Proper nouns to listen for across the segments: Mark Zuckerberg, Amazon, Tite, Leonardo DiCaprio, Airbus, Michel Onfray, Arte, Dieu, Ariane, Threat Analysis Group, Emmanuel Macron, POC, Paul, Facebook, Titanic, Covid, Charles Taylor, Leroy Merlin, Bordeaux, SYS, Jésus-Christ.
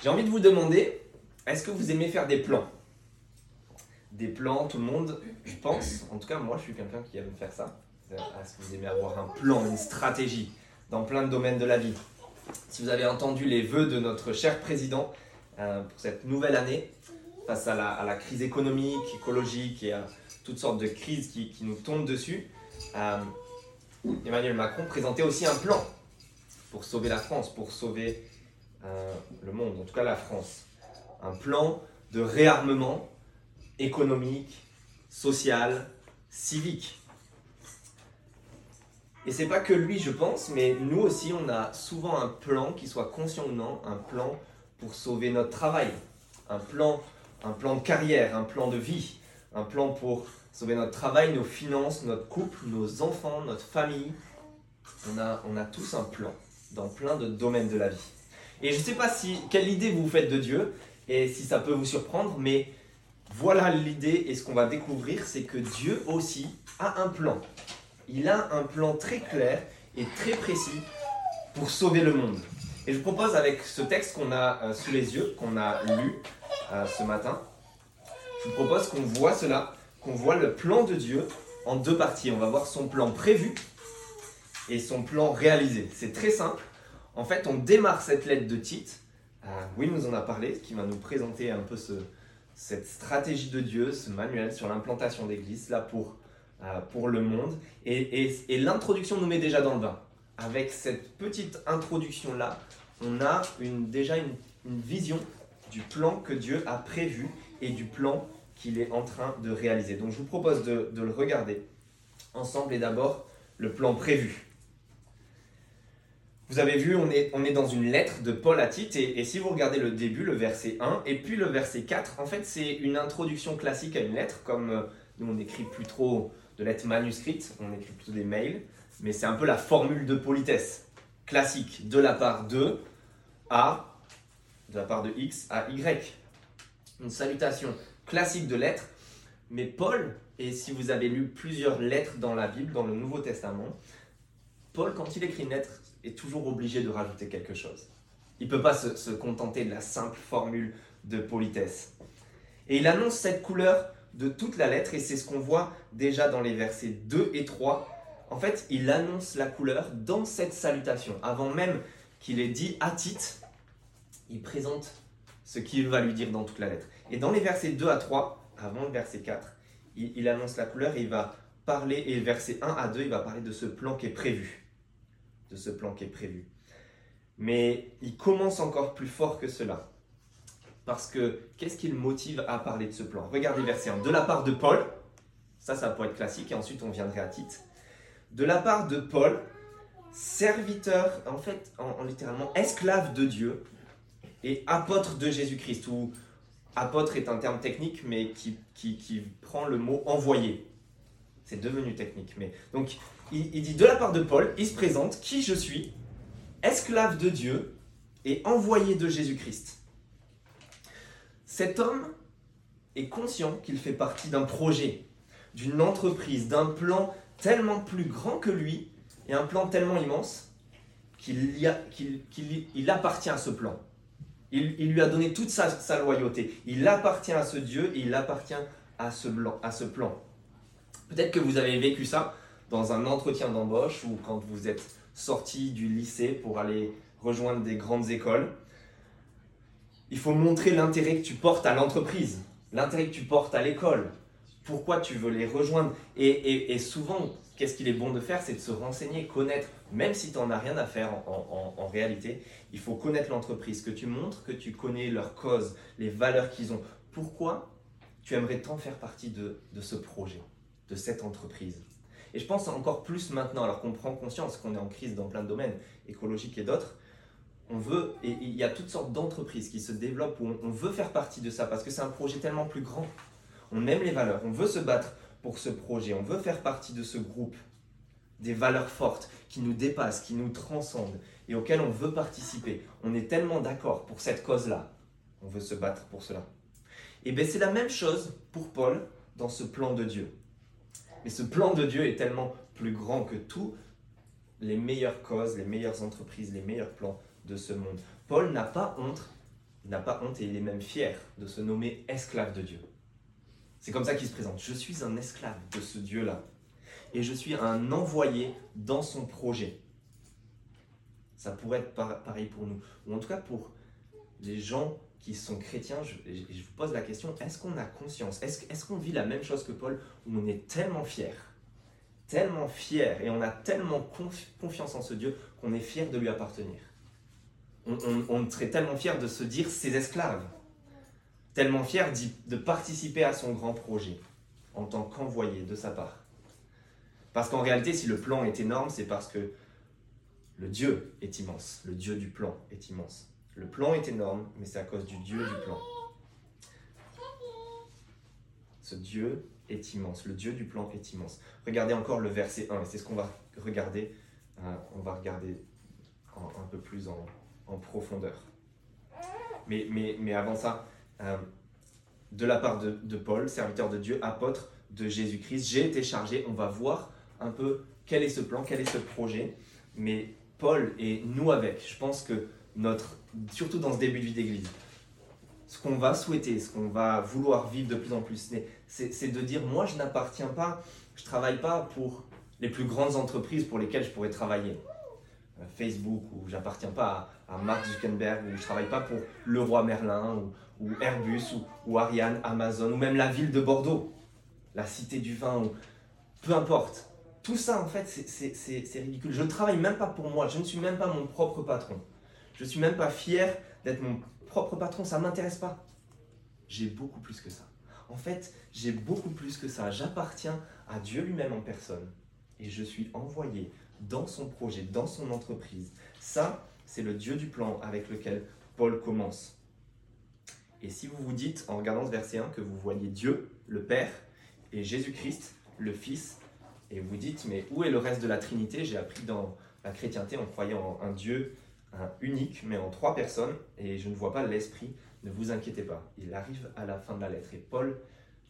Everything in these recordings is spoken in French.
J'ai envie de vous demander, est-ce que vous aimez faire des plans ? Des plans, tout le monde, je pense, en tout cas moi je suis quelqu'un qui aime faire ça. Est-ce que vous aimez avoir un plan, une stratégie dans plein de domaines de la vie ? Si vous avez entendu les vœux de notre cher président pour cette nouvelle année, face à la crise économique, écologique et à toutes sortes de crises qui nous tombent dessus, Emmanuel Macron présentait aussi un plan pour sauver la France, pour sauver le monde, en tout cas la France. Un plan de réarmement économique, social, civique. Et c'est pas que lui, je pense, mais nous aussi, on a souvent un plan, qu'il soit conscient ou non, un plan pour sauver notre travail, un plan de carrière, un plan de vie, un plan pour sauver notre travail, nos finances, notre couple, nos enfants, notre famille. On a tous un plan dans plein de domaines de la vie. Et je ne sais pas quelle idée vous faites de Dieu et si ça peut vous surprendre, mais voilà l'idée et ce qu'on va découvrir, c'est que Dieu aussi a un plan. Il a un plan très clair et très précis pour sauver le monde. Et je vous propose avec ce texte qu'on a sous les yeux, qu'on a lu ce matin, je vous propose qu'on voit cela, qu'on voit le plan de Dieu en deux parties. On va voir son plan prévu et son plan réalisé. C'est très simple. En fait, on démarre cette lettre de Tite. Will nous en a parlé, qui va nous présenter un peu cette stratégie de Dieu, ce manuel sur l'implantation d'église, là pour le monde. Et l'introduction nous met déjà dans le bain. Avec cette petite introduction-là, on a déjà une vision du plan que Dieu a prévu et du plan qu'il est en train de réaliser. Donc, je vous propose de le regarder ensemble et d'abord le plan prévu. Vous avez vu, on est dans une lettre de Paul à Tite et si vous regardez le début, le verset 1 et puis le verset 4, en fait c'est une introduction classique à une lettre, comme nous on n'écrit plus trop de lettres manuscrites, on écrit plutôt des mails, mais c'est un peu la formule de politesse classique de la part de A, de la part de X à Y. Une salutation classique de lettre, mais Paul, et si vous avez lu plusieurs lettres dans la Bible, dans le Nouveau Testament, Paul quand il écrit une lettre, est toujours obligé de rajouter quelque chose. Il ne peut pas se contenter de la simple formule de politesse. Et il annonce cette couleur de toute la lettre, et c'est ce qu'on voit déjà dans les versets 2 et 3. En fait, il annonce la couleur dans cette salutation. Avant même qu'il ait dit à Tite, il présente ce qu'il va lui dire dans toute la lettre. Et dans les versets 2 à 3, avant le verset 4, il annonce la couleur et il va parler, et versets 1 à 2, il va parler de ce plan qui est prévu. De ce plan qui est prévu. Mais il commence encore plus fort que cela. Parce que, qu'est-ce qui le motive à parler de ce plan ? Regardez verset 1. De la part de Paul, ça pourrait être classique, et ensuite on viendrait à Tite. De la part de Paul, serviteur, en fait, en littéralement esclave de Dieu, et apôtre de Jésus-Christ, ou apôtre est un terme technique, mais qui prend le mot envoyé. C'est devenu technique, mais... Donc, il dit de la part de Paul, il se présente, qui je suis, esclave de Dieu et envoyé de Jésus-Christ. Cet homme est conscient qu'il fait partie d'un projet, d'une entreprise, d'un plan tellement plus grand que lui et un plan tellement immense qu'il appartient à ce plan. Il lui a donné toute sa loyauté. Il appartient à ce Dieu et il appartient à ce plan. Peut-être que vous avez vécu ça dans un entretien d'embauche ou quand vous êtes sorti du lycée pour aller rejoindre des grandes écoles. Il faut montrer l'intérêt que tu portes à l'entreprise, l'intérêt que tu portes à l'école, pourquoi tu veux les rejoindre. Et souvent, qu'est-ce qu'il est bon de faire ? C'est de se renseigner, connaître, même si tu n'en as rien à faire en réalité. Il faut connaître l'entreprise, que tu montres, que tu connais leur cause, les valeurs qu'ils ont. Pourquoi tu aimerais tant faire partie de ce projet, de cette entreprise ? Et je pense encore plus maintenant, alors qu'on prend conscience qu'on est en crise dans plein de domaines, écologiques et d'autres, on veut, et il y a toutes sortes d'entreprises qui se développent où on veut faire partie de ça parce que c'est un projet tellement plus grand. On aime les valeurs, on veut se battre pour ce projet, on veut faire partie de ce groupe, des valeurs fortes qui nous dépassent, qui nous transcendent et auxquelles on veut participer. On est tellement d'accord pour cette cause-là, on veut se battre pour cela. Et bien c'est la même chose pour Paul dans ce plan de Dieu. Mais ce plan de Dieu est tellement plus grand que toutes les meilleures causes, les meilleures entreprises, les meilleurs plans de ce monde. Paul n'a pas honte Il n'a pas honte et il est même fier de se nommer esclave de Dieu. C'est comme ça qu'il se présente. Je suis un esclave de ce Dieu-là. Et je suis un envoyé dans son projet. Ça pourrait être pareil pour nous. Ou en tout cas pour les gens qui sont chrétiens, je vous pose la question, est-ce qu'on a conscience? Est-ce qu'on vit la même chose que Paul, où on est tellement fier, et on a tellement confiance en ce Dieu qu'on est fier de lui appartenir? On serait tellement fier de se dire ses esclaves, tellement fier de participer à son grand projet en tant qu'envoyé de sa part. Parce qu'en réalité, si le plan est énorme, c'est parce que le Dieu est immense, le Dieu du plan est immense. Le plan est énorme, mais c'est à cause du Dieu du plan. Ce Dieu est immense, le Dieu du plan est immense. Regardez encore le verset 1, et c'est ce qu'on va regarder, un peu plus en profondeur. Mais avant ça, de la part de Paul, serviteur de Dieu, apôtre de Jésus-Christ, j'ai été chargé, on va voir un peu quel est ce plan, quel est ce projet, mais Paul et nous avec, je pense que surtout dans ce début de vie d'église, ce qu'on va souhaiter, ce qu'on va vouloir vivre de plus en plus, c'est de dire, moi je n'appartiens pas, je ne travaille pas pour les plus grandes entreprises pour lesquelles je pourrais travailler. Facebook, où je n'appartiens pas à Mark Zuckerberg, où je ne travaille pas pour Leroy Merlin, ou Airbus, ou Ariane, Amazon, ou même la ville de Bordeaux, la cité du vin, ou peu importe. Tout ça en fait c'est ridicule. Je ne travaille même pas pour moi, je ne suis même pas mon propre patron. Je ne suis même pas fier d'être mon propre patron, ça ne m'intéresse pas. J'ai beaucoup plus que ça. En fait, j'ai beaucoup plus que ça. J'appartiens à Dieu lui-même en personne. Et je suis envoyé dans son projet, dans son entreprise. Ça, c'est le Dieu du plan avec lequel Paul commence. Et si vous vous dites, en regardant ce verset 1, que vous voyez Dieu, le Père, et Jésus-Christ, le Fils, et vous dites, mais où est le reste de la Trinité? J'ai appris dans la chrétienté, on croyait en un Dieu unique, mais en 3 personnes, et je ne vois pas l'Esprit, ne vous inquiétez pas. Il arrive à la fin de la lettre, et Paul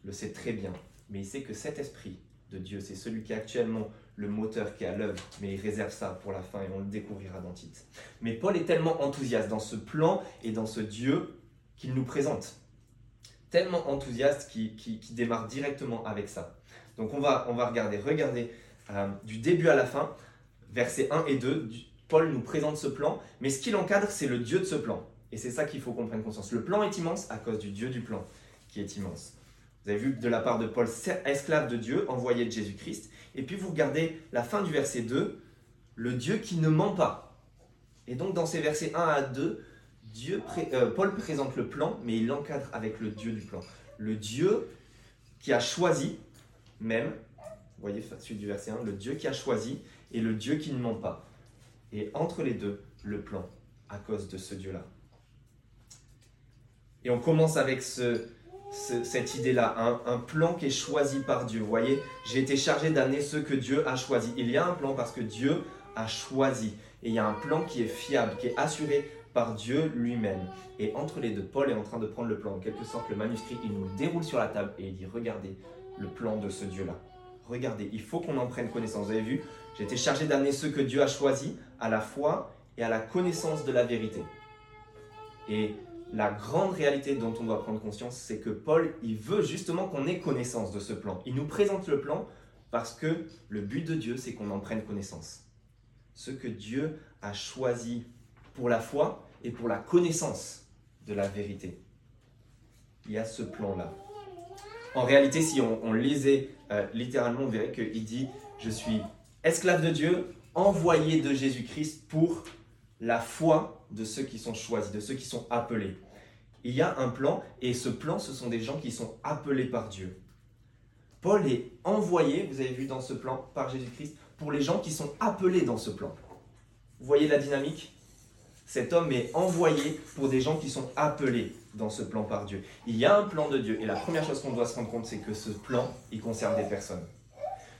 le sait très bien, mais il sait que cet Esprit de Dieu, c'est celui qui est actuellement le moteur, qui est à l'œuvre, mais il réserve ça pour la fin, et on le découvrira dans Tite. Mais Paul est tellement enthousiaste dans ce plan et dans ce Dieu qu'il nous présente, tellement enthousiaste qu'il démarre directement avec ça. Donc on va regarder du début à la fin, versets 1 et 2, Paul nous présente ce plan, mais ce qui l'encadre, c'est le Dieu de ce plan. Et c'est ça qu'il faut qu'on prenne conscience. Le plan est immense à cause du Dieu du plan qui est immense. Vous avez vu de la part de Paul, esclave de Dieu, envoyé de Jésus-Christ. Et puis vous regardez la fin du verset 2, le Dieu qui ne ment pas. Et donc dans ces versets 1 à 2, Paul présente le plan, mais il l'encadre avec le Dieu du plan. Le Dieu qui a choisi, même, vous voyez, suite du verset 1, le Dieu qui a choisi et le Dieu qui ne ment pas. Et entre les deux, le plan, à cause de ce Dieu-là. Et on commence avec cette idée-là, un plan qui est choisi par Dieu. Vous voyez, j'ai été chargé d'amener ce que Dieu a choisi. Il y a un plan parce que Dieu a choisi. Et il y a un plan qui est fiable, qui est assuré par Dieu lui-même. Et entre les deux, Paul est en train de prendre le plan. En quelque sorte, le manuscrit, il nous le déroule sur la table et il dit, regardez le plan de ce Dieu-là. Regardez, il faut qu'on en prenne connaissance. Vous avez vu, j'ai été chargé d'amener ce que Dieu a choisi à la foi et à la connaissance de la vérité. Et la grande réalité dont on doit prendre conscience, c'est que Paul, il veut justement qu'on ait connaissance de ce plan. Il nous présente le plan parce que le but de Dieu, c'est qu'on en prenne connaissance. Ce que Dieu a choisi pour la foi et pour la connaissance de la vérité. Il y a ce plan-là. En réalité, si on lisait littéralement, on verrait qu'il dit « Je suis esclave de Dieu, envoyé de Jésus-Christ pour la foi de ceux qui sont choisis, de ceux qui sont appelés. » Il y a un plan, et ce plan, ce sont des gens qui sont appelés par Dieu. Paul est envoyé, vous avez vu dans ce plan, par Jésus-Christ, pour les gens qui sont appelés dans ce plan. Vous voyez la dynamique ? Cet homme est envoyé pour des gens qui sont appelés dans ce plan par Dieu. Il y a un plan de Dieu, et la première chose qu'on doit se rendre compte, c'est que ce plan, il concerne des personnes.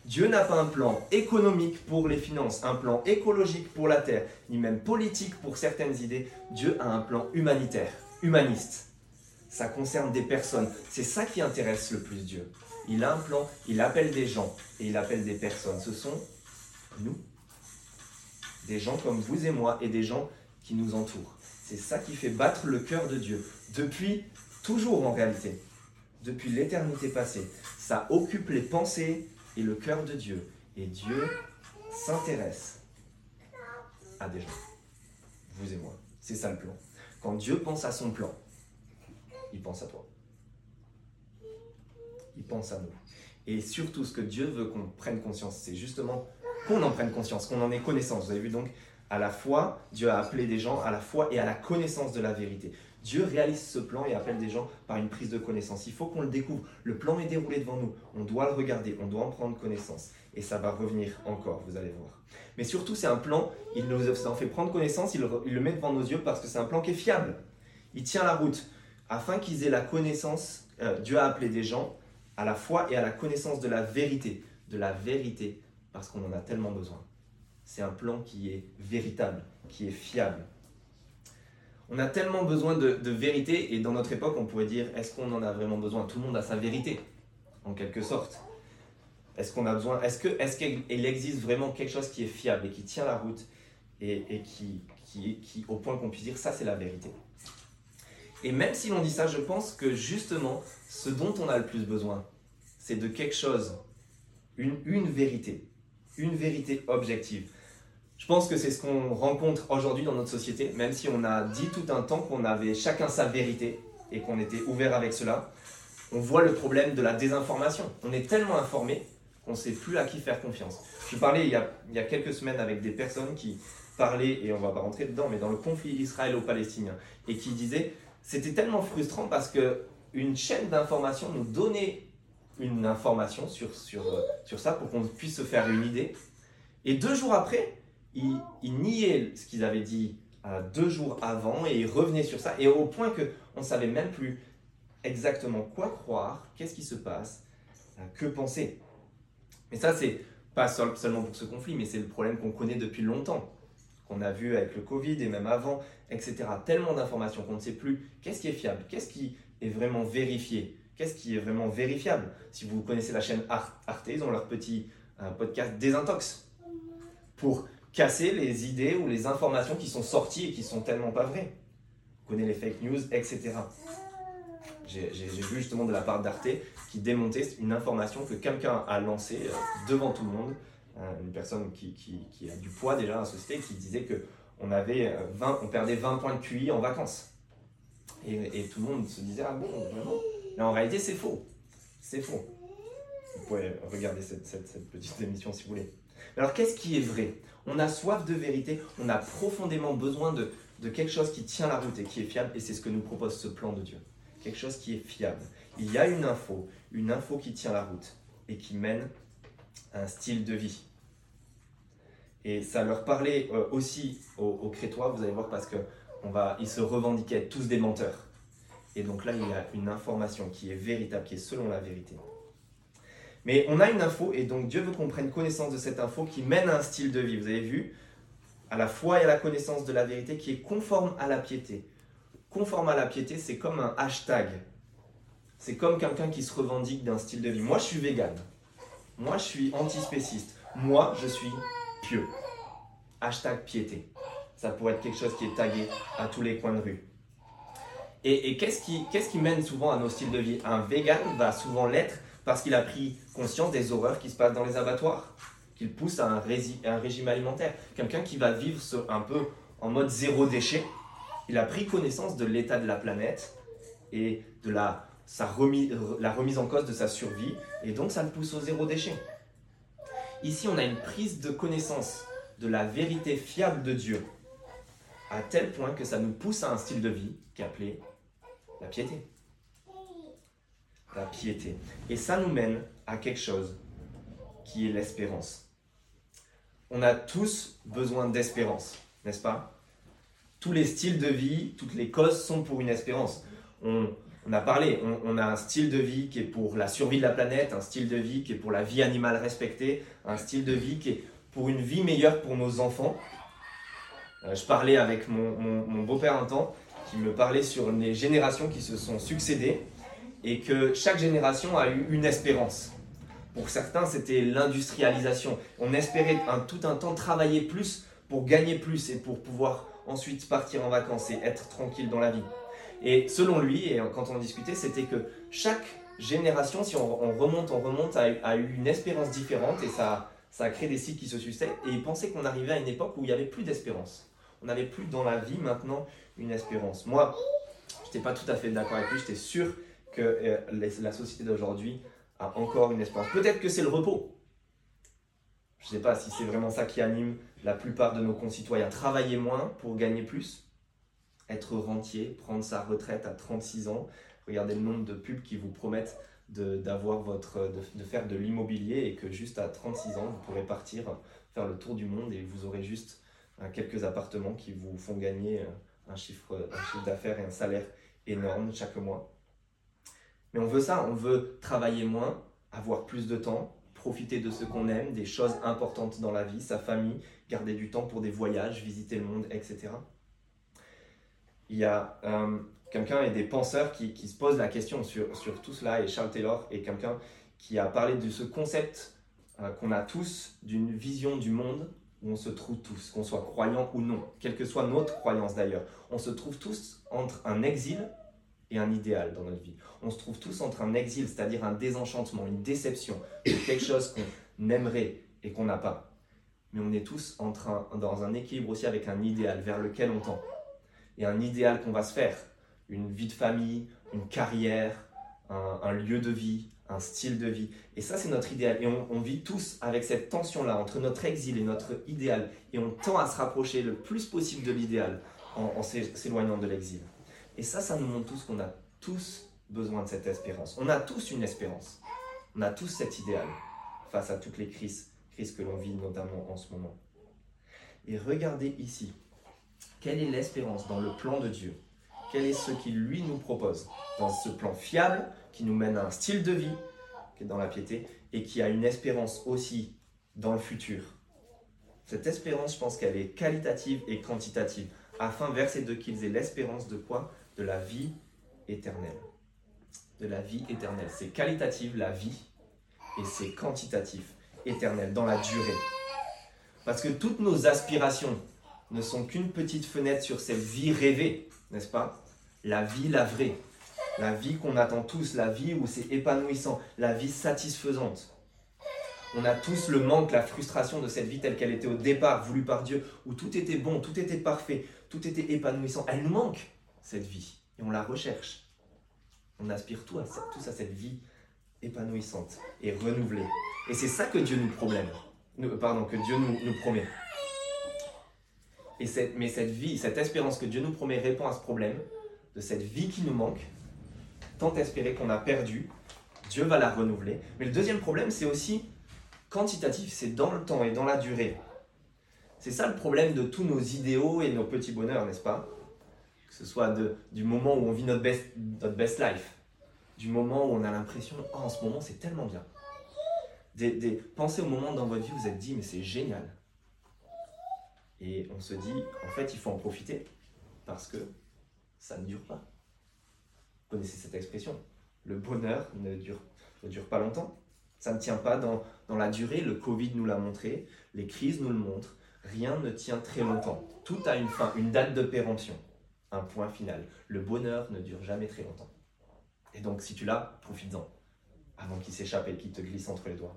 Dieu n'a pas un plan économique pour les finances, un plan écologique pour la terre, ni même politique pour certaines idées. Dieu a un plan humanitaire, humaniste. Ça concerne des personnes. C'est ça qui intéresse le plus Dieu. Il a un plan, il appelle des gens et il appelle des personnes. Ce sont nous, des gens comme vous et moi et des gens qui nous entourent. C'est ça qui fait battre le cœur de Dieu, depuis toujours en réalité, depuis l'éternité passée. Ça occupe les pensées et le cœur de Dieu. Et Dieu s'intéresse à des gens, vous et moi. C'est ça le plan. Quand Dieu pense à son plan, il pense à toi. Il pense à nous. Et surtout, ce que Dieu veut qu'on prenne conscience, c'est justement qu'on en prenne conscience, qu'on en ait connaissance. Vous avez vu donc, à la foi, Dieu a appelé des gens à la foi et à la connaissance de la vérité. Dieu réalise ce plan et appelle des gens par une prise de connaissance. Il faut qu'on le découvre. Le plan est déroulé devant nous. On doit le regarder, on doit en prendre connaissance. Et ça va revenir encore, vous allez voir. Mais surtout, c'est un plan, il nous en fait prendre connaissance, il le met devant nos yeux parce que c'est un plan qui est fiable. Il tient la route. Afin qu'ils aient la connaissance, Dieu a appelé des gens à la foi et à la connaissance de la vérité. De la vérité, parce qu'on en a tellement besoin. C'est un plan qui est véritable, qui est fiable. On a tellement besoin de vérité, et dans notre époque, on pourrait dire, est-ce qu'on en a vraiment besoin ? Tout le monde a sa vérité, en quelque sorte. Est-ce qu'on a besoin ? Est-ce qu'il existe vraiment quelque chose qui est fiable et qui tient la route et qui au point qu'on puisse dire, ça c'est la vérité ? Et même si l'on dit ça, je pense que justement, ce dont on a le plus besoin, c'est de quelque chose, une vérité objective. Je pense que c'est ce qu'on rencontre aujourd'hui dans notre société, même si on a dit tout un temps qu'on avait chacun sa vérité et qu'on était ouvert avec cela. On voit le problème de la désinformation. On est tellement informé qu'on ne sait plus à qui faire confiance. Je parlais il y a quelques semaines avec des personnes qui parlaient, et on ne va pas rentrer dedans, mais dans le conflit israélo-palestinien, et qui disaient, c'était tellement frustrant parce qu'une chaîne d'information nous donnait une information sur ça pour qu'on puisse se faire une idée. Et 2 jours après, ils niaient ce qu'ils avaient dit 2 jours avant et ils revenaient sur ça. Et au point qu'on ne savait même plus exactement quoi croire, qu'est-ce qui se passe, que penser. Mais ça, c'est pas seulement pour ce conflit, mais c'est le problème qu'on connaît depuis longtemps, qu'on a vu avec le Covid et même avant, etc. Tellement d'informations qu'on ne sait plus qu'est-ce qui est fiable, qu'est-ce qui est vraiment vérifié. Qu'est-ce qui est vraiment vérifiable ? Si vous connaissez la chaîne Arte, ils ont leur petit podcast Désintox pour casser les idées ou les informations qui sont sorties et qui sont tellement pas vraies. On connaît les fake news, etc. J'ai vu justement de la part d'Arte qui démontait une information que quelqu'un a lancée devant tout le monde, une personne qui a du poids déjà dans la société, qui disait qu'on perdait 20 points de QI en vacances. Et tout le monde se disait « Ah bon, vraiment ?» Mais en réalité, c'est faux. C'est faux. Vous pouvez regarder cette petite émission si vous voulez. Mais alors, qu'est-ce qui est vrai ? On a soif de vérité, on a profondément besoin de quelque chose qui tient la route et qui est fiable, et c'est ce que nous propose ce plan de Dieu. Quelque chose qui est fiable. Il y a une info qui tient la route et qui mène à un style de vie. Et ça leur parlait aussi aux Crétois, vous allez voir, parce qu'ils se revendiquaient tous des menteurs. Et donc là, il y a une information qui est véritable, qui est selon la vérité. Mais on a une info, et donc Dieu veut qu'on prenne connaissance de cette info qui mène à un style de vie. Vous avez vu, à la foi et à la connaissance de la vérité qui est conforme à la piété. Conforme à la piété, c'est comme un hashtag. C'est comme quelqu'un qui se revendique d'un style de vie. Moi, je suis vegan. Moi, je suis antispéciste. Moi, je suis pieux. Hashtag piété. Ça pourrait être quelque chose qui est tagué à tous les coins de rue. Et qu'est-ce qui mène souvent à nos styles de vie ? Un vegan va souvent l'être parce qu'il a pris conscience des horreurs qui se passent dans les abattoirs, qu'il pousse à un régime alimentaire. Quelqu'un qui va vivre un peu en mode zéro déchet, il a pris connaissance de l'état de la planète et de la remise en cause de sa survie, et donc ça le pousse au zéro déchet. Ici, on a une prise de connaissance de la vérité fiable de Dieu, à tel point que ça nous pousse à un style de vie qui est appelé la piété. La piété. Et ça nous mène à quelque chose qui est l'espérance. On a tous besoin d'espérance, n'est-ce pas ? Tous les styles de vie, toutes les causes sont pour une espérance. On a parlé, on a un style de vie qui est pour la survie de la planète, un style de vie qui est pour la vie animale respectée, un style de vie qui est pour une vie meilleure pour nos enfants. Je parlais avec mon beau-père un temps qui me parlait sur les générations qui se sont succédées et que chaque génération a eu une espérance. Pour certains, c'était l'industrialisation. On espérait tout un temps travailler plus pour gagner plus et pour pouvoir ensuite partir en vacances et être tranquille dans la vie. Et selon lui, et quand on discutait, c'était que chaque génération, si on remonte, a eu une espérance différente et ça a créé des cycles qui se succèdent. Et il pensait qu'on arrivait à une époque où il n'y avait plus d'espérance. On n'avait plus dans la vie maintenant une espérance. Moi, je n'étais pas tout à fait d'accord avec lui, j'étais sûr que la société d'aujourd'hui a encore une espérance. Peut-être que c'est le repos. Je ne sais pas si c'est vraiment ça qui anime la plupart de nos concitoyens. Travailler moins pour gagner plus, être rentier, prendre sa retraite à 36 ans. Regardez le nombre de pubs qui vous promettent de faire de l'immobilier et que juste à 36 ans, vous pourrez partir faire le tour du monde et vous aurez juste quelques appartements qui vous font gagner un chiffre d'affaires et un salaire énorme chaque mois. Mais on veut ça, on veut travailler moins, avoir plus de temps, profiter de ce qu'on aime, des choses importantes dans la vie, sa famille, garder du temps pour des voyages, visiter le monde, etc. Il y a quelqu'un et des penseurs qui se posent la question sur tout cela, et Charles Taylor est quelqu'un qui a parlé de ce concept qu'on a tous d'une vision du monde où on se trouve tous, qu'on soit croyant ou non, quelle que soit notre croyance d'ailleurs. On se trouve tous entre un exil et un idéal dans notre vie. On se trouve tous entre un exil, c'est-à-dire un désenchantement, une déception, quelque chose qu'on aimerait et qu'on n'a pas. Mais on est tous dans un équilibre aussi avec un idéal vers lequel on tend. Et un idéal qu'on va se faire, une vie de famille, une carrière, un lieu de vie, un style de vie. Et ça, c'est notre idéal. Et on vit tous avec cette tension-là entre notre exil et notre idéal. Et on tend à se rapprocher le plus possible de l'idéal en s'éloignant de l'exil. Et ça nous montre tous qu'on a tous besoin de cette espérance. On a tous une espérance. On a tous cet idéal face à toutes les crises que l'on vit notamment en ce moment. Et regardez ici, quelle est l'espérance dans le plan de Dieu? Quel est ce qu'il lui nous propose dans ce plan fiable qui nous mène à un style de vie, qui est dans la piété, et qui a une espérance aussi dans le futur? Cette espérance, je pense qu'elle est qualitative et quantitative, afin, verset 2, qu'ils aient l'espérance de quoi? De la vie éternelle. De la vie éternelle. C'est qualitatif, la vie, et c'est quantitatif, éternel, dans la durée. Parce que toutes nos aspirations ne sont qu'une petite fenêtre sur cette vie rêvée, n'est-ce pas? La vie, la vraie. La vie qu'on attend tous, la vie où c'est épanouissant, la vie satisfaisante. On a tous le manque, la frustration de cette vie telle qu'elle était au départ, voulue par Dieu, où tout était bon, tout était parfait, tout était épanouissant. Elle nous manque, cette vie, et on la recherche. On aspire tous à cette vie épanouissante et renouvelée. Et c'est ça que Dieu nous promet. Et cette vie, cette espérance que Dieu nous promet répond à ce problème de cette vie qui nous manque, tant espérée qu'on a perdue. Dieu va la renouveler. Mais le deuxième problème, c'est aussi quantitatif, c'est dans le temps et dans la durée. C'est ça le problème de tous nos idéaux et nos petits bonheurs, n'est-ce pas ? Que ce soit du moment où on vit notre best life, du moment où on a l'impression « Oh, en ce moment, c'est tellement bien ». Pensez au moment dans votre vie où vous êtes dit « Mais c'est génial ». Et on se dit « En fait, il faut en profiter parce que ça ne dure pas ». Vous connaissez cette expression ? Le bonheur ne dure pas longtemps. Ça ne tient pas dans la durée. Le Covid nous l'a montré, les crises nous le montrent. Rien ne tient très longtemps. Tout a une fin, une date de péremption. Un point final. Le bonheur ne dure jamais très longtemps. Et donc, si tu l'as, profites-en. Avant qu'il s'échappe et qu'il te glisse entre les doigts.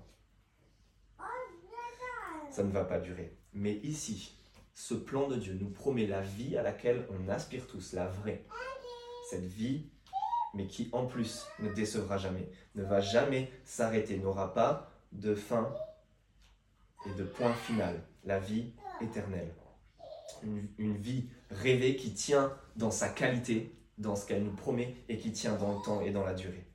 Ça ne va pas durer. Mais ici, ce plan de Dieu nous promet la vie à laquelle on aspire tous, la vraie. Cette vie, mais qui en plus ne décevra jamais, ne va jamais s'arrêter, n'aura pas de fin et de point final. La vie éternelle. Une vie rêvée qui tient dans sa qualité, dans ce qu'elle nous promet et qui tient dans le temps et dans la durée.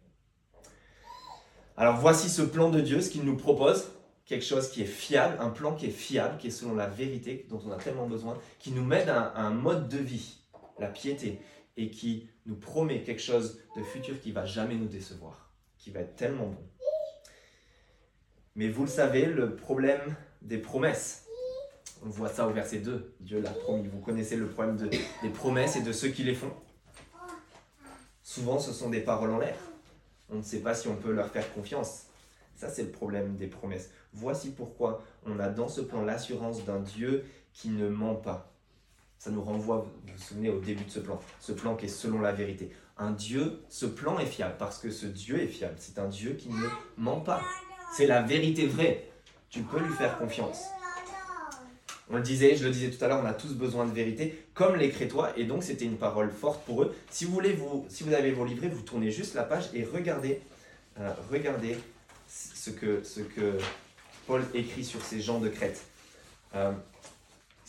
Alors voici ce plan de Dieu, ce qu'il nous propose, quelque chose qui est fiable, un plan qui est fiable, qui est selon la vérité dont on a tellement besoin, qui nous mène à un mode de vie, la piété, et qui nous promet quelque chose de futur qui ne va jamais nous décevoir, qui va être tellement bon. Mais vous le savez, le problème des promesses, on voit ça au verset 2, Dieu l'a promis. Vous connaissez le problème des promesses et de ceux qui les font. Souvent, ce sont des paroles en l'air. On ne sait pas si on peut leur faire confiance. Ça, c'est le problème des promesses. Voici pourquoi on a dans ce plan l'assurance d'un Dieu qui ne ment pas. Ça nous renvoie, vous vous souvenez, au début de ce plan qui est selon la vérité. Un Dieu, ce plan est fiable, parce que ce Dieu est fiable. C'est un Dieu qui ne ment pas. C'est la vérité vraie. Tu peux lui faire confiance. On le disait, je le disais tout à l'heure, on a tous besoin de vérité, comme les Crétois, et donc c'était une parole forte pour eux. Si vous voulez, si vous avez vos livrets, vous tournez juste la page et regardez ce que Paul écrit sur ces gens de Crète. Ce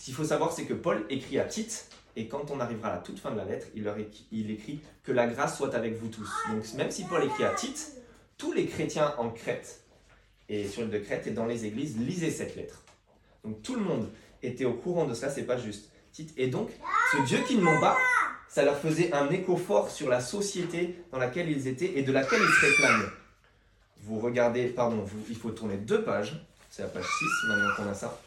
qu'il faut savoir, c'est que Paul écrit à Tite, et quand on arrivera à la toute fin de la lettre, il écrit « Que la grâce soit avec vous tous ». Donc même si Paul écrit à Tite, tous les chrétiens en Crète, et sur l'île de Crète, et dans les églises, lisaient cette lettre. Donc tout le monde était au courant de cela, c'est pas juste Tite. Et donc, ce Dieu qui ne ment pas, ça leur faisait un écho fort sur la société dans laquelle ils étaient et de laquelle ils se réclament. Vous regardez, il faut tourner 2 pages, c'est la page 6 maintenant qu'on a ça.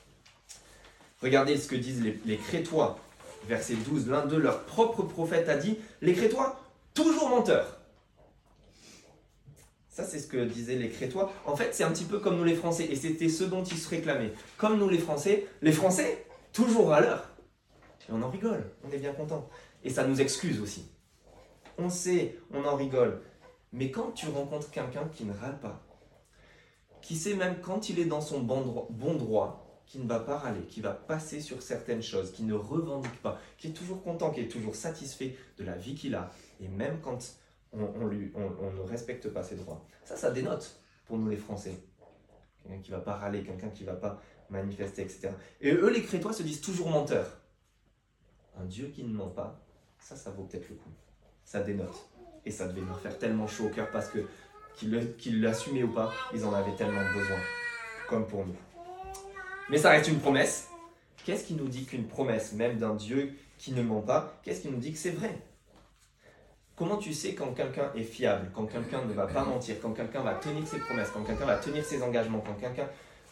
Regardez ce que disent les Crétois, verset 12, l'un de leurs propres prophètes a dit « Les Crétois, toujours menteurs !» Ça, c'est ce que disaient les Crétois. En fait, c'est un petit peu comme nous les Français, et c'était ce dont ils se réclamaient. Comme nous les Français, toujours à l'heure. Et on en rigole, on est bien content. Et ça nous excuse aussi. On sait, on en rigole. Mais quand tu rencontres quelqu'un qui ne râle pas, qui sait même quand il est dans son bon droit, qui ne va pas râler, qui va passer sur certaines choses, qui ne revendique pas, qui est toujours content, qui est toujours satisfait de la vie qu'il a, et même quand on ne respecte pas ses droits. Ça dénote pour nous les Français. Quelqu'un qui ne va pas râler, quelqu'un qui ne va pas manifester, etc. Et eux, les Crétois, se disent toujours menteurs. Un Dieu qui ne ment pas, ça vaut peut-être le coup. Ça dénote. Et ça devait leur faire tellement chaud au cœur parce que, qu'ils l'assumaient ou pas, ils en avaient tellement besoin. Comme pour nous. Mais ça reste une promesse. Qu'est-ce qui nous dit qu'une promesse, même d'un Dieu qui ne ment pas, qu'est-ce qui nous dit que c'est vrai ? Comment tu sais quand quelqu'un est fiable, quand quelqu'un ne va pas mentir, quand quelqu'un va tenir ses promesses, quand quelqu'un va tenir ses engagements, quand quelqu'un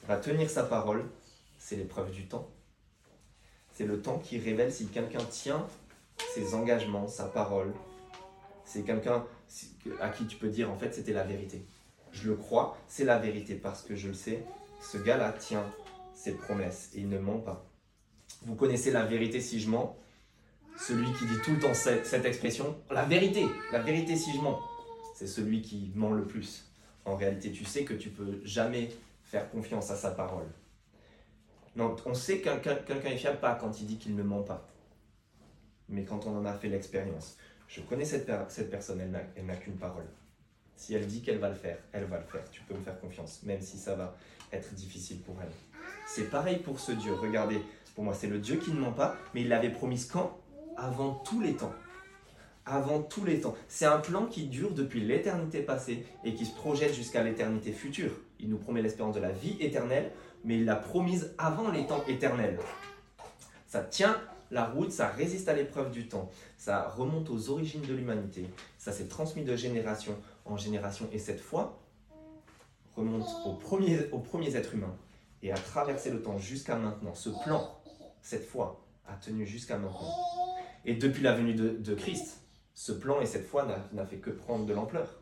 va tenir sa parole? C'est l'épreuve du temps. C'est le temps qui révèle si quelqu'un tient ses engagements, sa parole. C'est quelqu'un à qui tu peux dire en fait c'était la vérité. Je le crois, c'est la vérité parce que je le sais, ce gars-là tient ses promesses et il ne ment pas. Vous connaissez la vérité si je mens ? Celui qui dit tout le temps cette expression, la vérité si je mens, c'est celui qui ment le plus. En réalité, tu sais que tu peux jamais faire confiance à sa parole. Non, on sait que quelqu'un est fiable pas quand il dit qu'il ne ment pas. Mais quand on en a fait l'expérience, je connais cette personne, elle n'a qu'une parole. Si elle dit qu'elle va le faire, elle va le faire. Tu peux me faire confiance, même si ça va être difficile pour elle. C'est pareil pour ce Dieu. Regardez, pour moi, c'est le Dieu qui ne ment pas, mais il l'avait promise quand ? Avant tous les temps. Avant tous les temps. C'est un plan qui dure depuis l'éternité passée et qui se projette jusqu'à l'éternité future. Il nous promet l'espérance de la vie éternelle, mais il l'a promise avant les temps éternels. Ça tient la route, ça résiste à l'épreuve du temps, ça remonte aux origines de l'humanité, ça s'est transmis de génération en génération et cette fois remonte aux premiers êtres humains et a traversé le temps jusqu'à maintenant. Ce plan, cette fois, a tenu jusqu'à maintenant. Et depuis la venue de Christ, ce plan et cette foi n'a fait que prendre de l'ampleur,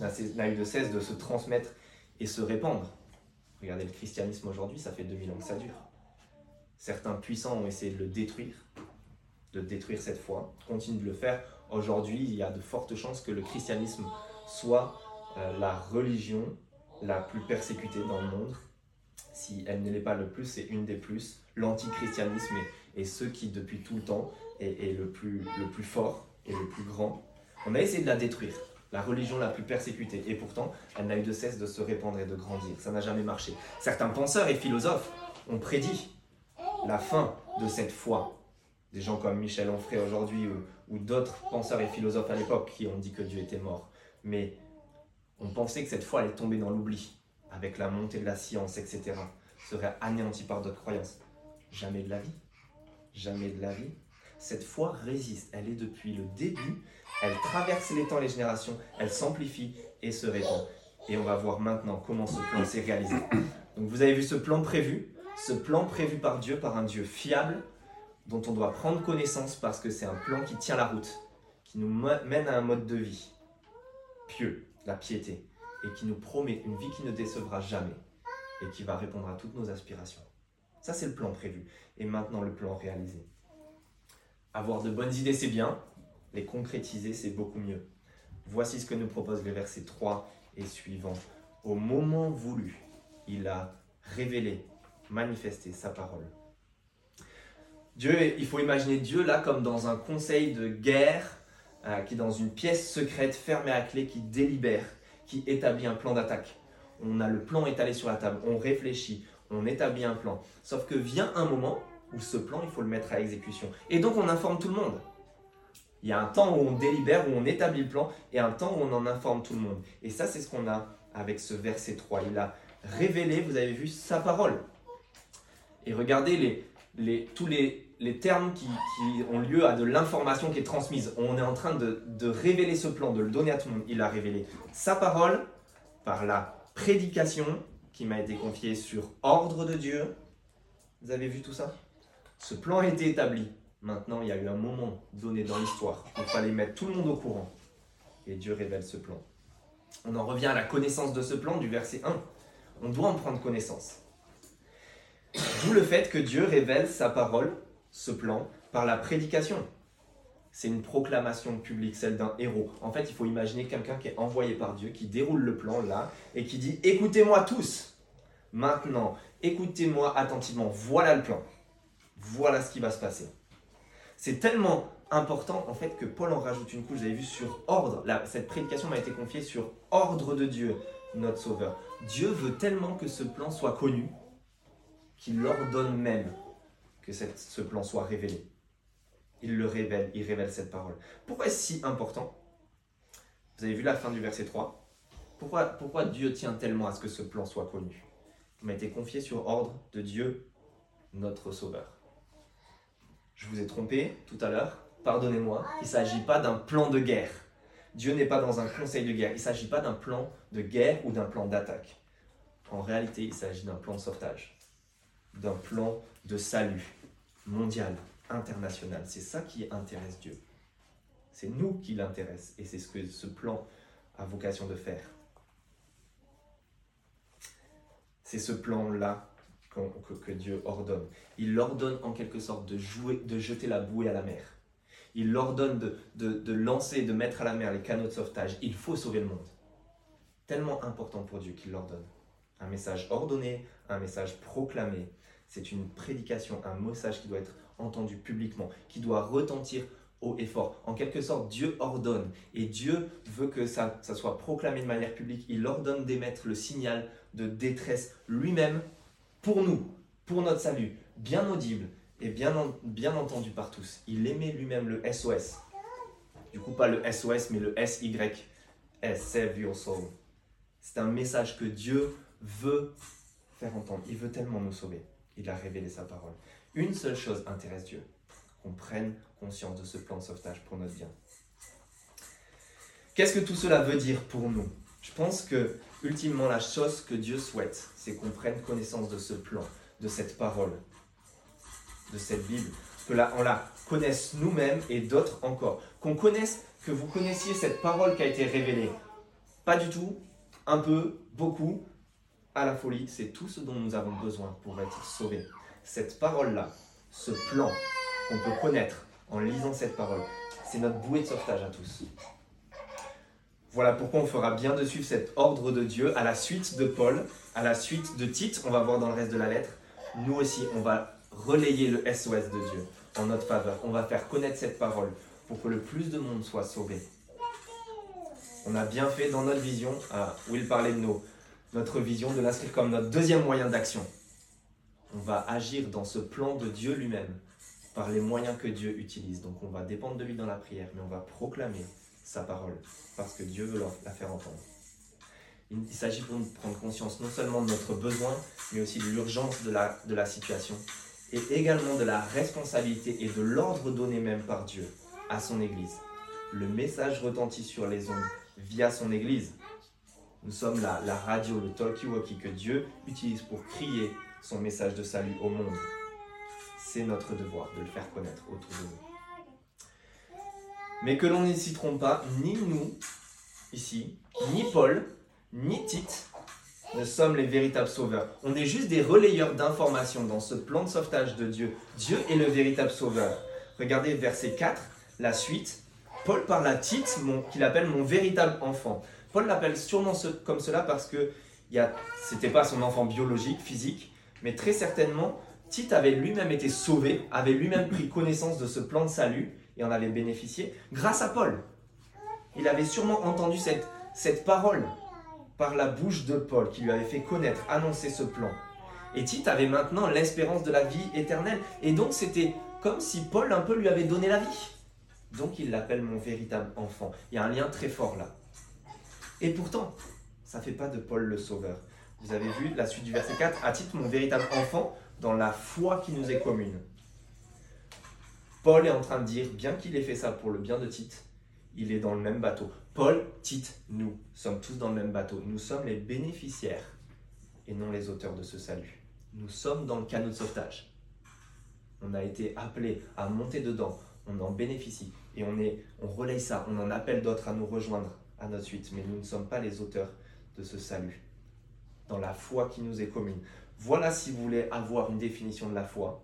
n'a eu de cesse de se transmettre et se répandre. Regardez le christianisme aujourd'hui, ça fait 2000 ans que ça dure. Certains puissants ont essayé de le détruire, cette foi, continuent de le faire. Aujourd'hui, il y a de fortes chances que le christianisme soit la religion la plus persécutée dans le monde. Si elle ne l'est pas le plus, c'est une des plus. L'antichristianisme et ceux qui, depuis tout le temps, est le plus fort et le plus grand. On a essayé de la détruire, la religion la plus persécutée, et pourtant, elle n'a eu de cesse de se répandre et de grandir. Ça n'a jamais marché. Certains penseurs et philosophes ont prédit la fin de cette foi. Des gens comme Michel Onfray aujourd'hui ou d'autres penseurs et philosophes à l'époque qui ont dit que Dieu était mort. Mais on pensait que cette foi allait tomber dans l'oubli, avec la montée de la science, etc., serait anéantie par d'autres croyances. Jamais de la vie. Jamais de la vie. Cette foi résiste. Elle est depuis le début. Elle traverse les temps et les générations. Elle s'amplifie et se répand. Et on va voir maintenant comment ce plan s'est réalisé. Donc vous avez vu ce plan prévu. Ce plan prévu par Dieu, par un Dieu fiable, dont on doit prendre connaissance parce que c'est un plan qui tient la route, qui nous mène à un mode de vie pieux, la piété, et qui nous promet une vie qui ne décevra jamais et qui va répondre à toutes nos aspirations. Ça, c'est le plan prévu. Et maintenant, le plan réalisé. Avoir de bonnes idées, c'est bien. Les concrétiser, c'est beaucoup mieux. Voici ce que nous propose le verset 3 et suivant. Au moment voulu, il a révélé, manifesté sa parole. Dieu, il faut imaginer Dieu là comme dans un conseil de guerre, qui est dans une pièce secrète fermée à clé, qui délibère, qui établit un plan d'attaque. On a le plan étalé sur la table, on réfléchit, on établit un plan. Sauf que vient un moment où ce plan, il faut le mettre à exécution. Et donc on informe tout le monde. Il y a un temps où on délibère, où on établit le plan, et un temps où on en informe tout le monde. Et ça, c'est ce qu'on a avec ce verset 3. Il a révélé, vous avez vu, sa parole. Et regardez tous les termes qui ont lieu à de l'information qui est transmise. On est en train de révéler ce plan, de le donner à tout le monde. Il a révélé sa parole par la prédication qui m'a été confiée sur ordre de Dieu. Vous avez vu tout ça ? Ce plan a été établi. Maintenant, il y a eu un moment donné dans l'histoire où il fallait mettre tout le monde au courant. Et Dieu révèle ce plan. On en revient à la connaissance de ce plan du verset 1. On doit en prendre connaissance. D'où le fait que Dieu révèle sa parole, ce plan, par la prédication. C'est une proclamation publique, celle d'un héros. En fait, il faut imaginer quelqu'un qui est envoyé par Dieu, qui déroule le plan là, et qui dit « Écoutez-moi tous, maintenant, écoutez-moi attentivement, voilà le plan, voilà ce qui va se passer. » C'est tellement important en fait que Paul en rajoute une couche, vous avez vu, sur ordre. Cette prédication m'a été confiée sur ordre de Dieu, notre Sauveur. Dieu veut tellement que ce plan soit connu, qu'il ordonne même que ce plan soit révélé. Il le révèle, il révèle cette parole. Pourquoi est-ce si important ? Vous avez vu la fin du verset 3. Pourquoi Dieu tient tellement à ce que ce plan soit connu ? Il m'a été confié sur ordre de Dieu, notre Sauveur. Je vous ai trompé tout à l'heure, pardonnez-moi, il ne s'agit pas d'un plan de guerre. Dieu n'est pas dans un conseil de guerre, il ne s'agit pas d'un plan de guerre ou d'un plan d'attaque. En réalité, il s'agit d'un plan de sauvetage, d'un plan de salut mondial, international. C'est ça qui intéresse Dieu. C'est nous qui l'intéresse et c'est ce que ce plan a vocation de faire. C'est ce plan-là que Dieu ordonne. Il ordonne en quelque sorte de jeter la bouée à la mer. Il ordonne de lancer, de mettre à la mer les canots de sauvetage. Il faut sauver le monde. Tellement important pour Dieu qu'il l'ordonne. Un message ordonné, un message proclamé. C'est une prédication, un message qui doit être entendu publiquement, qui doit retentir haut et fort. En quelque sorte, Dieu ordonne et Dieu veut que ça soit proclamé de manière publique. Il ordonne d'émettre le signal de détresse lui-même, pour nous, pour notre salut, bien audible et bien entendu par tous. Il émet lui-même le SOS. Du coup, pas le SOS, mais le SYS, Save Your Soul. C'est un message que Dieu veut faire entendre. Il veut tellement nous sauver. Il a révélé sa parole. Une seule chose intéresse Dieu, qu'on prenne conscience de ce plan de sauvetage pour notre bien. Qu'est-ce que tout cela veut dire pour nous ? Je pense que, ultimement, la chose que Dieu souhaite, c'est qu'on prenne connaissance de ce plan, de cette parole, de cette Bible, qu'on la connaisse nous-mêmes et d'autres encore. Qu'on connaisse, que vous connaissiez cette parole qui a été révélée. Pas du tout, un peu, beaucoup, à la folie, c'est tout ce dont nous avons besoin pour être sauvés. Cette parole-là, ce plan qu'on peut connaître en lisant cette parole, c'est notre bouée de sauvetage à tous. Voilà pourquoi on fera bien de suivre cet ordre de Dieu à la suite de Paul, à la suite de Tite, on va voir dans le reste de la lettre. Nous aussi, on va relayer le SOS de Dieu en notre faveur. On va faire connaître cette parole pour que le plus de monde soit sauvé. On a bien fait dans notre vision, où il parlait de notre vision, de l'inscrire comme notre deuxième moyen d'action. On va agir dans ce plan de Dieu lui-même par les moyens que Dieu utilise. Donc on va dépendre de lui dans la prière, mais on va proclamer sa parole, parce que Dieu veut la faire entendre. Il s'agit pour nous de prendre conscience non seulement de notre besoin, mais aussi de l'urgence de la situation, et également de la responsabilité et de l'ordre donné même par Dieu à son Église. Le message retentit sur les ondes via son Église. Nous sommes la radio, le talkie-walkie que Dieu utilise pour crier son message de salut au monde. C'est notre devoir de le faire connaître autour de nous. Mais que l'on ne s'y trompe pas, ni nous, ici, ni Paul, ni Tite, ne sommes les véritables sauveurs. On est juste des relayeurs d'informations dans ce plan de sauvetage de Dieu. Dieu est le véritable sauveur. Regardez verset 4, la suite. Paul parle à Tite, qu'il appelle mon véritable enfant. Paul l'appelle sûrement comme cela parce que ce n'était pas son enfant biologique, physique, mais très certainement, Tite avait lui-même été sauvé, avait lui-même pris connaissance de ce plan de salut et en avait bénéficié grâce à Paul. Il avait sûrement entendu cette parole par la bouche de Paul qui lui avait fait connaître, annoncer ce plan. Et Tite avait maintenant l'espérance de la vie éternelle. Et donc c'était comme si Paul un peu lui avait donné la vie. Donc il l'appelle mon véritable enfant. Il y a un lien très fort là. Et pourtant, ça ne fait pas de Paul le sauveur. Vous avez vu la suite du verset 4, à Tite mon véritable enfant dans la foi qui nous est commune. Paul est en train de dire, bien qu'il ait fait ça pour le bien de Tite, il est dans le même bateau. Paul, Tite, nous sommes tous dans le même bateau. Nous sommes les bénéficiaires et non les auteurs de ce salut. Nous sommes dans le canot de sauvetage. On a été appelés à monter dedans, on en bénéficie et on relaye ça, on en appelle d'autres à nous rejoindre à notre suite. Mais nous ne sommes pas les auteurs de ce salut, dans la foi qui nous est commune. Voilà si vous voulez avoir une définition de la foi,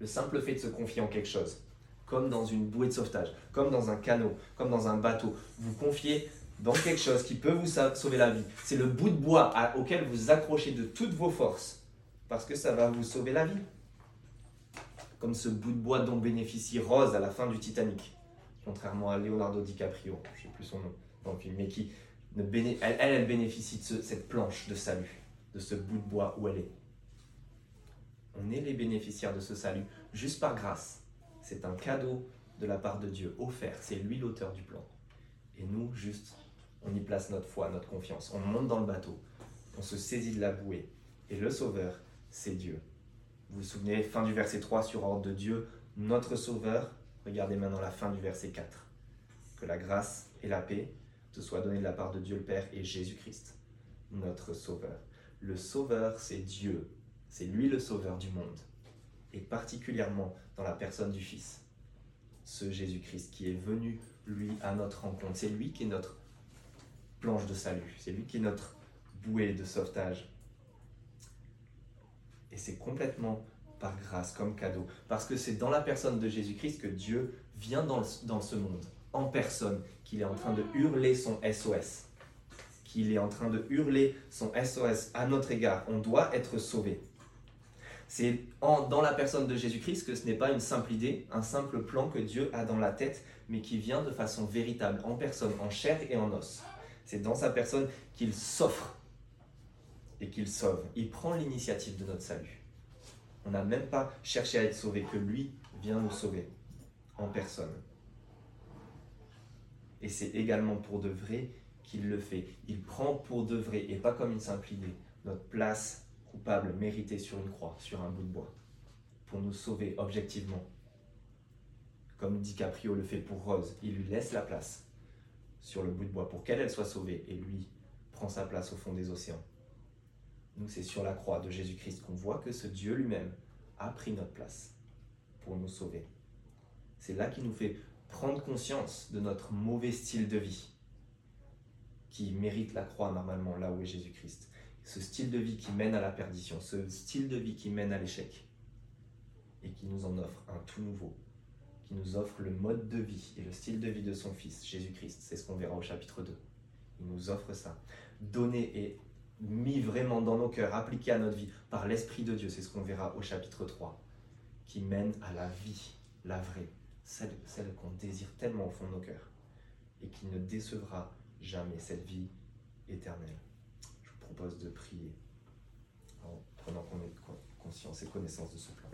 le simple fait de se confier en quelque chose. Comme dans une bouée de sauvetage, comme dans un canot, comme dans un bateau. Vous confiez dans quelque chose qui peut vous sauver la vie. C'est le bout de bois auquel vous accrochez de toutes vos forces, parce que ça va vous sauver la vie. Comme ce bout de bois dont bénéficie Rose à la fin du Titanic, contrairement à Leonardo DiCaprio, je ne sais plus son nom dans le film, mais qui, elle bénéficie de cette planche de salut, de ce bout de bois où elle est. On est les bénéficiaires de ce salut, juste par grâce. C'est un cadeau de la part de Dieu, offert. C'est lui l'auteur du plan. Et nous, juste, on y place notre foi, notre confiance. On monte dans le bateau, on se saisit de la bouée. Et le Sauveur, c'est Dieu. Vous vous souvenez, fin du verset 3, sur ordre de Dieu, notre Sauveur. Regardez maintenant la fin du verset 4. Que la grâce et la paix te soient données de la part de Dieu le Père et Jésus-Christ, notre Sauveur. Le Sauveur, c'est Dieu. C'est lui le Sauveur du monde. Et particulièrement dans la personne du Fils, ce Jésus-Christ qui est venu, lui, à notre rencontre. C'est lui qui est notre planche de salut, c'est lui qui est notre bouée de sauvetage. Et c'est complètement par grâce, comme cadeau, parce que c'est dans la personne de Jésus-Christ que Dieu vient dans ce monde, en personne, qu'il est en train de hurler son SOS, qu'il est en train de hurler son SOS à notre égard. On doit être sauvé. C'est dans la personne de Jésus-Christ que ce n'est pas une simple idée, un simple plan que Dieu a dans la tête, mais qui vient de façon véritable, en personne, en chair et en os. C'est dans sa personne qu'il s'offre et qu'il sauve. Il prend l'initiative de notre salut. On n'a même pas cherché à être sauvé, que lui vient nous sauver, en personne. Et c'est également pour de vrai qu'il le fait. Il prend pour de vrai, et pas comme une simple idée, notre place coupable, mérité sur une croix, sur un bout de bois, pour nous sauver objectivement. Comme DiCaprio le fait pour Rose, il lui laisse la place sur le bout de bois pour qu'elle soit sauvée, et lui prend sa place au fond des océans. Nous, c'est sur la croix de Jésus-Christ qu'on voit que ce Dieu lui-même a pris notre place pour nous sauver. C'est là qu'il nous fait prendre conscience de notre mauvais style de vie, qui mérite la croix normalement là où est Jésus-Christ. Ce style de vie qui mène à la perdition, ce style de vie qui mène à l'échec et qui nous en offre un tout nouveau, qui nous offre le mode de vie et le style de vie de son Fils, Jésus-Christ. C'est ce qu'on verra au chapitre 2. Il nous offre ça, donné et mis vraiment dans nos cœurs, appliqué à notre vie par l'Esprit de Dieu. C'est ce qu'on verra au chapitre 3, qui mène à la vie, la vraie, celle qu'on désire tellement au fond de nos cœurs et qui ne décevra jamais, cette vie éternelle. Propose de prier en prenant conscience et connaissance de ce plan.